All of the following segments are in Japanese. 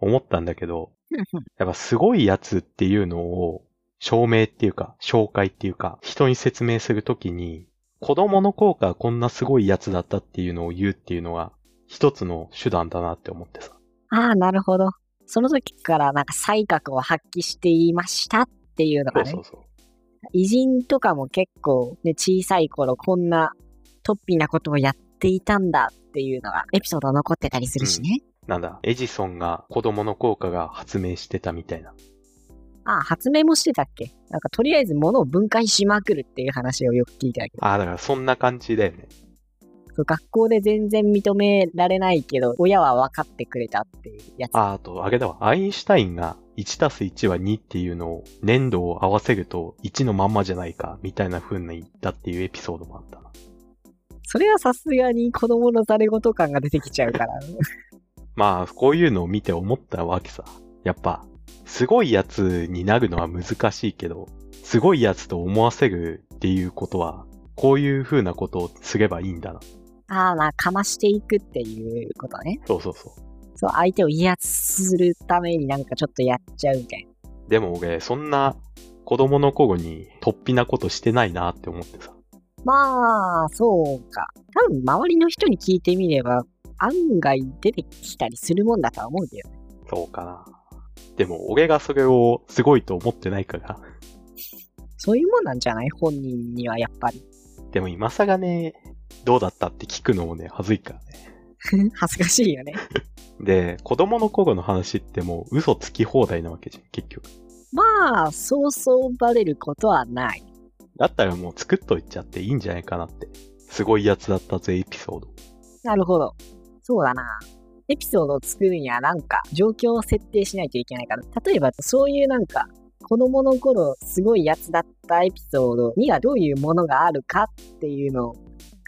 思ったんだけど、やっぱすごいやつっていうのを証明っていうか紹介っていうか人に説明するときに子供の頃からこんなすごいやつだったっていうのを言うっていうのが一つの手段だなって思ってさ。ああ、なるほど。その時からなんか才覚を発揮していましたっていうのがね。そうそうそう。偉人とかも結構ね、小さい頃こんな突飛なことをやっていたんだっていうのがエピソード残ってたりするしね。うん、なんだ、エジソンが子供の効果が発明してたみたいな。ああ、発明もしてたっけ？なんかとりあえず物を分解しまくるっていう話をよく聞いてたけど。ああ、だからそんな感じだよね。学校で全然認められないけど親は分かってくれたっていうやつ。あとあれだわ、アインシュタインが 1+1 は2っていうのを粘土を合わせると1のまんまじゃないかみたいな風に言ったっていうエピソードもあったな。それはさすがに子供のざれ言感が出てきちゃうからまあこういうのを見て思ったわけさ。やっぱすごいやつになるのは難しいけど、すごいやつと思わせるっていうことはこういう風なことをすればいいんだな。ああ、まあ、かましていくっていうことね。そうそうそう。そう、相手を威圧するためになんかちょっとやっちゃうみたいな。でも俺、そんな子供の頃に突飛なことしてないなって思ってさ。まあ、そうか。多分周りの人に聞いてみれば、案外出てきたりするもんだとは思うけどね。そうかな。でも俺がそれをすごいと思ってないから。そういうもんなんじゃない？本人にはやっぱり。でも今さがね、どうだったって聞くのもね、恥ずいからね。恥ずかしいよね。で、子供の頃の話ってもう嘘つき放題なわけじゃん、結局。まあ、そうそうバレることはない。だったらもう作っといちゃっていいんじゃないかなって。すごいやつだったぜ、エピソード。なるほど。そうだな。エピソードを作るにはなんか状況を設定しないといけないから。例えば、そういうなんか、子供の頃すごいやつだったエピソードにはどういうものがあるかっていうのを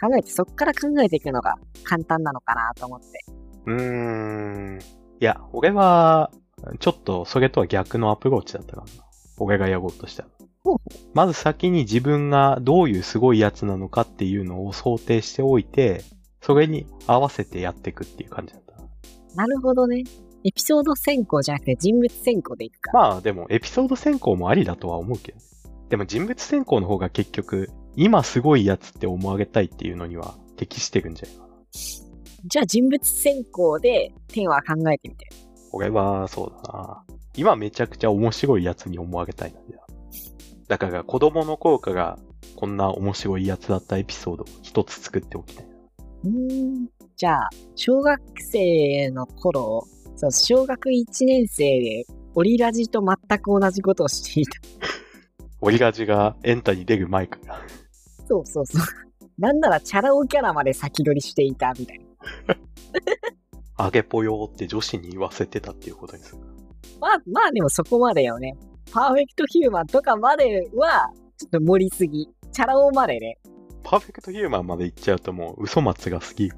考えて、そっから考えていくのが簡単なのかなと思って。いや、俺はちょっとそれとは逆のアプローチだったからな。俺がやろうとしたら。まず先に自分がどういうすごいやつなのかっていうのを想定しておいて、それに合わせてやっていくっていう感じだった。なるほどね。エピソード選考じゃなくて人物選考でいくか。まあでもエピソード選考もありだとは思うけど、でも人物選考の方が結局今すごいやつって思われたいっていうのには適してるんじゃないかな。じゃあ人物選考で点は考えてみて。俺はそうだな。今めちゃくちゃ面白いやつに思われたいんだよ。だから子供の頃からこんな面白いやつだったエピソードを一つ作っておきたい。じゃあ小学生の頃、そう、小学1年生でオリラジと全く同じことをしていた。オリラジがエンタに出る前から。そうそうそう。なんならチャラ男キャラまで先取りしていたみたいな。あげぽよって女子に言わせてたっていうことですか。まあでもそこまでよね。パーフェクトヒューマンとかまではちょっと盛りすぎ。チャラ男までね。パーフェクトヒューマンまで行っちゃうともう嘘松が好き。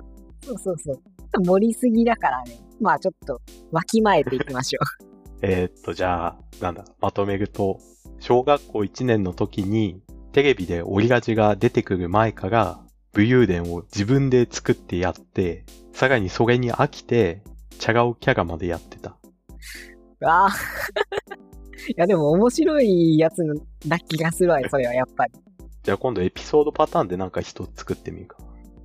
そうそうそう。盛りすぎだからね。まあちょっとわきまえていきましょう。じゃあなんだ、まとめると、小学校1年の時にテレビでオリラジが出てくる前から武勇伝を自分で作ってやって、さらにそれに飽きてチャガオキャガまでやってた。ああいやでも面白いやつな気がするわよ、それはやっぱり。じゃあ今度エピソードパターンでなんか一つ作ってみるか。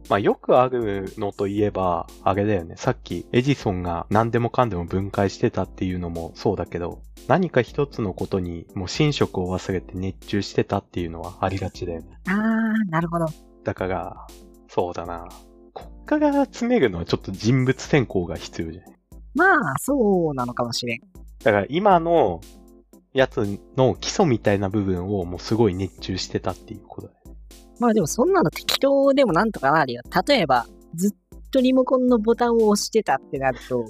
まあよくあるのといえば、あれだよね。さっきエジソンが何でもかんでも分解してたっていうのもそうだけど、何か一つのことにもう寝食を忘れて熱中してたっていうのはありがちだよね。あー、なるほど。だから、そうだな。こっから詰めるのはちょっと人物選考が必要じゃない。まあ、そうなのかもしれん。だから今のやつの基礎みたいな部分をもうすごい熱中してたっていうことだよね。まあでもそんなの適当でもなんとかなるよ。例えばずっとリモコンのボタンを押してたってなると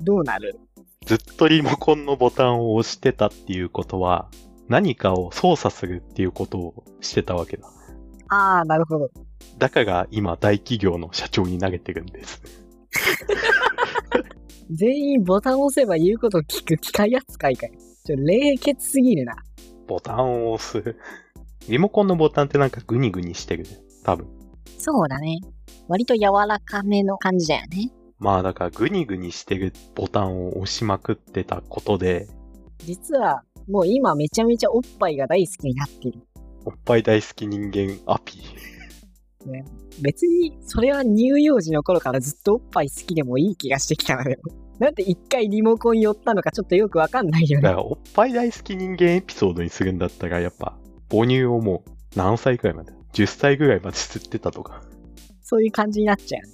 どうなる？ずっとリモコンのボタンを押してたっていうことは何かを操作するっていうことをしてたわけだ。ああ、なるほど。だから今大企業の社長に投げてるんです。全員ボタンを押せば言うことを聞く機械扱いかい。ちょっと冷血すぎるな。ボタンを押す。リモコンのボタンってなんかグニグニしてるじゃん、多分。そうだね。割と柔らかめの感じだよね。まあだからグニグニしてるボタンを押しまくってたことで、実はもう今めちゃめちゃおっぱいが大好きになってる。おっぱい大好き人間アピ、ね、別にそれは乳幼児の頃からずっとおっぱい好きでもいい気がしてきたのよ。なんで一回リモコン寄ったのかちょっとよくわかんないよね。だからおっぱい大好き人間エピソードにするんだったらやっぱ母乳をもう何歳くらいまで、10歳くらいまで吸ってたとか、そういう感じになっちゃうね。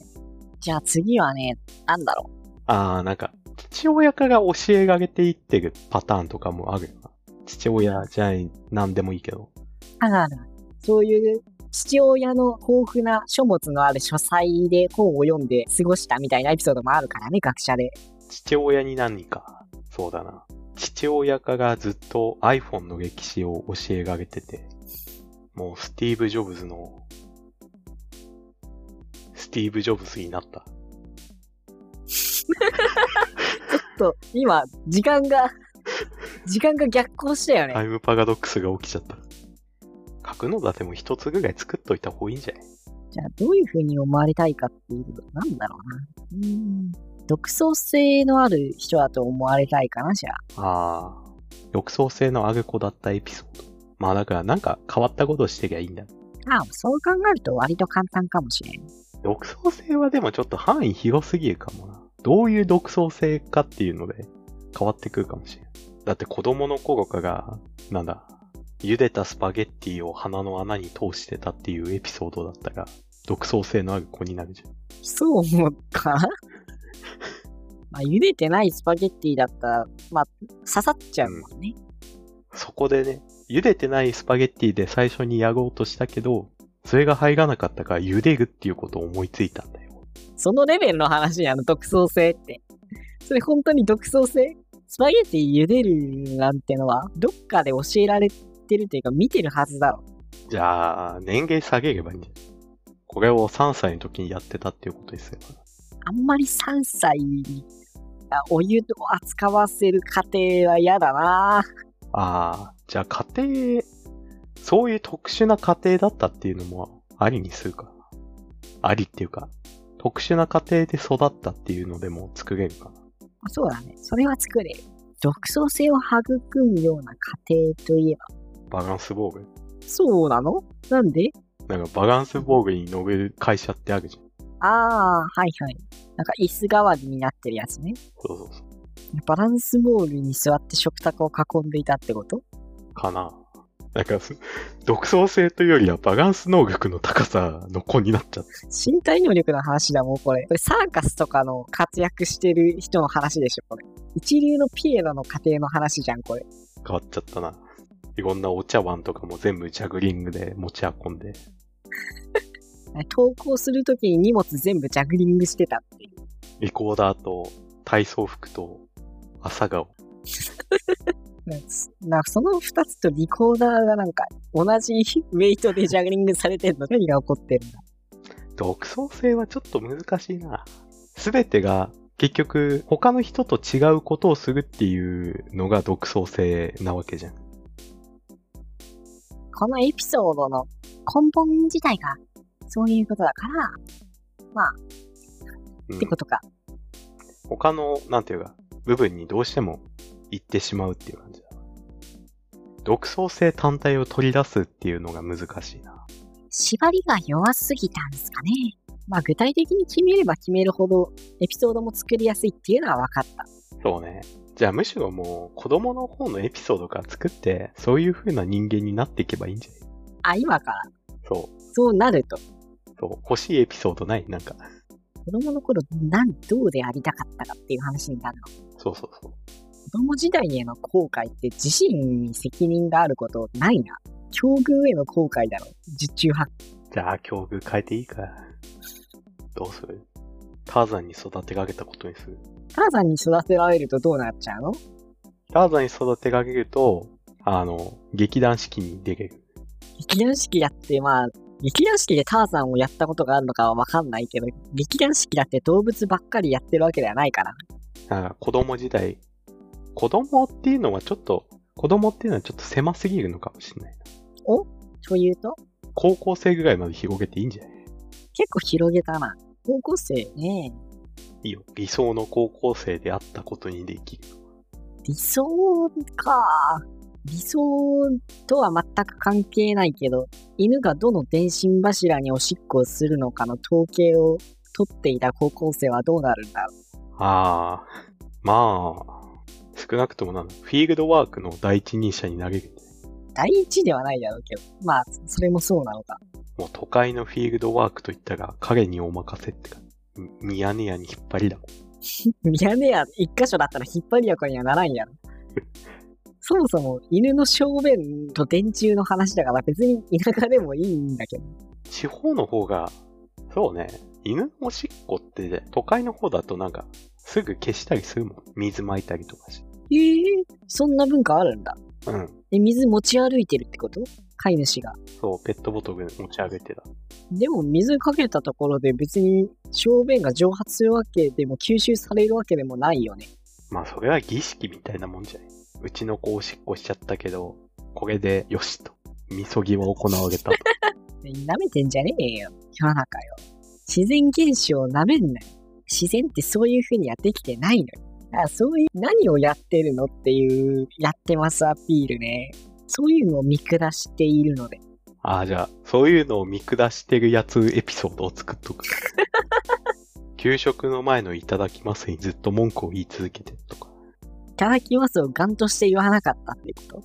じゃあ次はね、なんだろう。なんか父親から教えられていってるパターンとかもあるよな。父親じゃない何でもいいけど。そういう父親の豊富な書物のある書斎で本を読んで過ごしたみたいなエピソードもあるからね、学者で。父親に何か、そうだな。父親からずっと iPhone の歴史を教えられてて、もうスティーブ・ジョブズになった。ちょっと今時間が逆行したよね。タイムパラドックスが起きちゃった。書くのだっても一つぐらい作っといた方がいいんじゃない？じゃあどういう風に思われたいかっていうのなんだろうな。独創性のある人だと思われたいかな、じゃあ。独創性のある子だったエピソード。まあだからなんか変わったことをしてりゃいいんだ。そう考えると割と簡単かもしれん。独創性はでもちょっと範囲広すぎるかもな。どういう独創性かっていうので変わってくるかもしれん。だって子供の頃からなんだ、茹でたスパゲッティを鼻の穴に通してたっていうエピソードだったら独創性のある子になるじゃん。そう思ったまあ茹でてないスパゲッティだったらまあ刺さっちゃうもんね、そこでね。茹でてないスパゲッティで最初にやろうとしたけど、それが入らなかったから茹でるっていうことを思いついたんだよ。そのレベルの話やの、独創性って。それ本当に独創性？スパゲッティ茹でるなんてのは、どっかで教えられてるというか見てるはずだろ。じゃあ、年齢下げればいいんじゃない？これを3歳の時にやってたっていうことですよ。あんまり3歳にお湯を扱わせる過程は嫌だな。じゃあ家庭、そういう特殊な家庭だったっていうのもありにするか。ありっていうか、特殊な家庭で育ったっていうのでも作れるかな。そうだね。それは作れる。独創性を育むような家庭といえば。バランスボール。そうなの？なんで？なんかバランスボールに乗る会社ってあるじゃん。はいはい。なんか椅子代わりになってるやつね。そうそうそう。バランスボールに座って食卓を囲んでいたってことかな。なんか独創性というよりはバランス能力の高さの子になっちゃった。身体能力の話だもんこれ。サーカスとかの活躍してる人の話でしょこれ。一流のピエロの家庭の話じゃんこれ。変わっちゃったな。いろんなお茶碗とかも全部ジャグリングで持ち運んで登校するときに荷物全部ジャグリングしてたっていう。リコーダーと体操服と朝顔なんかその2つとリコーダーがなんか同じウェイトでジャグリングされてるの。何が起こってるんだ。独創性はちょっと難しいな。全てが結局他の人と違うことをするっていうのが独創性なわけじゃん。このエピソードの根本自体がそういうことだからってことか。他のなんていうか部分にどうしても行ってしまうっていう感じだ。独創性単体を取り出すっていうのが難しいな。縛りが弱すぎたんですかね。まあ具体的に決めれば決めるほどエピソードも作りやすいっていうのは分かった。そうね。じゃあむしろもう子供の方のエピソードから作ってそういう風な人間になっていけばいいんじゃない？今から。そうなると。欲しいエピソードない？なんか。子供の頃どうでありたかったかっていう話になるの。そう。子供時代への後悔って自身に責任があることないな。境遇への後悔だろ。十中八。じゃあ境遇変えていいか。どうする？ターザンに育てかけたことにする。ターザンに育てられるとどうなっちゃうの？ターザンに育てかけると劇団四季に出れる。劇団四季だって劇団四季でターザンをやったことがあるのかはわかんないけど、劇団四季だって動物ばっかりやってるわけではないから。子供っていうのはちょっと狭すぎるのかもしれないな。というと高校生ぐらいまで広げていいんじゃない？結構広げたな。高校生ね。理想の高校生であったことにできる。理想か。理想とは全く関係ないけど、犬がどの電信柱におしっこをするのかの統計を取っていた高校生はどうなるんだろう。ああ、まあ少なくともなんだ、フィールドワークの第一人者になれる。第一ではないだろうけど、まあそれもそうなのか。もう都会のフィールドワークといったら彼にお任せってか、ミヤネ屋に引っ張りだもん。ミヤネ屋一箇所だったら引っ張り役にはならんやろ。そもそも犬の小便と電柱の話だから別に田舎でもいいんだけど。地方の方が、そうね、犬のおしっこって都会の方だとなんかすぐ消したりするもん。水撒いたりとかし。そんな文化あるんだ。うん。で、水持ち歩いてるってこと？飼い主が。そう、ペットボトル持ち上げてた。でも水かけたところで別に小便が蒸発するわけでも吸収されるわけでもないよね。まあそれは儀式みたいなもんじゃない。うちの子おしっこしちゃったけど、これでよしと。みそぎは行われたと。舐めてんじゃねえよ、世の中よ。自然現象を舐めんなよ。自然ってそういう風にやってきてないのよ。そういう何をやってるのっていうやってますアピールね。そういうのを見下しているので。じゃあそういうのを見下してるやつエピソードを作っとく。給食の前のいただきますにずっと文句を言い続けてるとか。いただきますをガンとして言わなかったってこ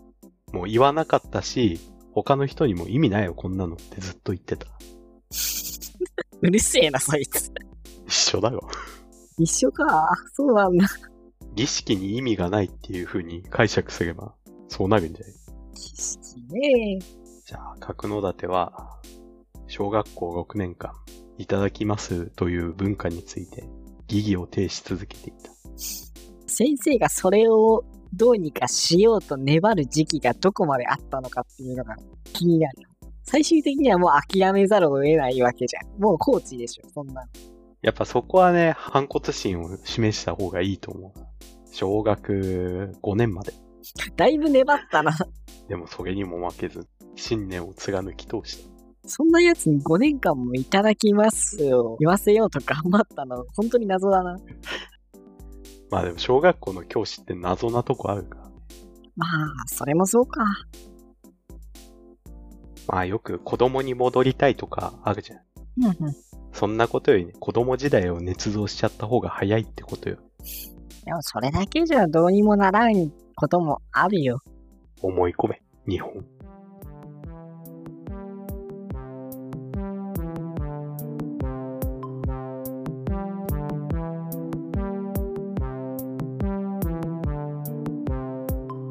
と？もう言わなかったし、他の人にも意味ないよこんなのってずっと言ってた。うるせえなそいつ。一緒だよ。一緒か。そうなんだ。儀式に意味がないっていう風に解釈すればそうなるんじゃない？儀式ね。じゃあ角館は小学校6年間いただきますという文化について疑義を呈し続けていた。先生がそれをどうにかしようと粘る時期がどこまであったのかっていうのが気になる。最終的にはもう諦めざるを得ないわけじゃん。もうコーチでしょそんなの。やっぱそこはね、反骨心を示した方がいいと思う。小学5年まで。だいぶ粘ったな。でもそれにも負けず、信念を貫き通した。そんなやつに5年間もいただきますを言わせようと頑張ったの、本当に謎だな。まあでも小学校の教師って謎なとこあるから。まあ、それもそうか。まあよく子供に戻りたいとかあるじゃん。うんうん。そんなことよりね、子供時代を捏造しちゃった方が早いってことよ。でもそれだけじゃどうにもならんこともあるよ。思い込め、日本。